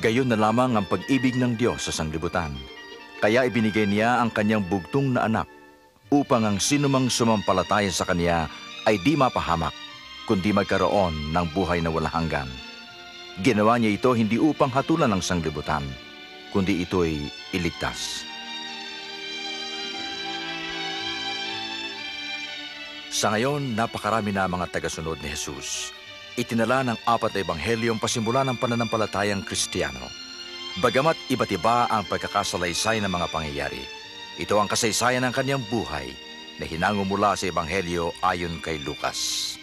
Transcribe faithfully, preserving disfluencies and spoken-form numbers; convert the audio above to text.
Gayon na lamang ang pag-ibig ng Diyos sa sanglibutan. Kaya ibinigay niya ang kanyang bugtong na anak upang ang sinumang sumampalataya sa kanya ay di mapahamak, kundi magkaroon ng buhay na walang hanggan. Ginawa niya ito hindi upang hatulan ng sanglibutan, kundi ito'y iligtas. Sa ngayon, napakarami na mga tagasunod ni Jesus. Itinala ng apat na ebanghelyong pasimula ng pananampalatayang Kristiyano. Bagamat iba't iba ang pagkakasalaysay ng mga pangyayari, ito ang kasaysayan ng kanyang buhay na hinango mula sa ebanghelyo ayon kay Lucas.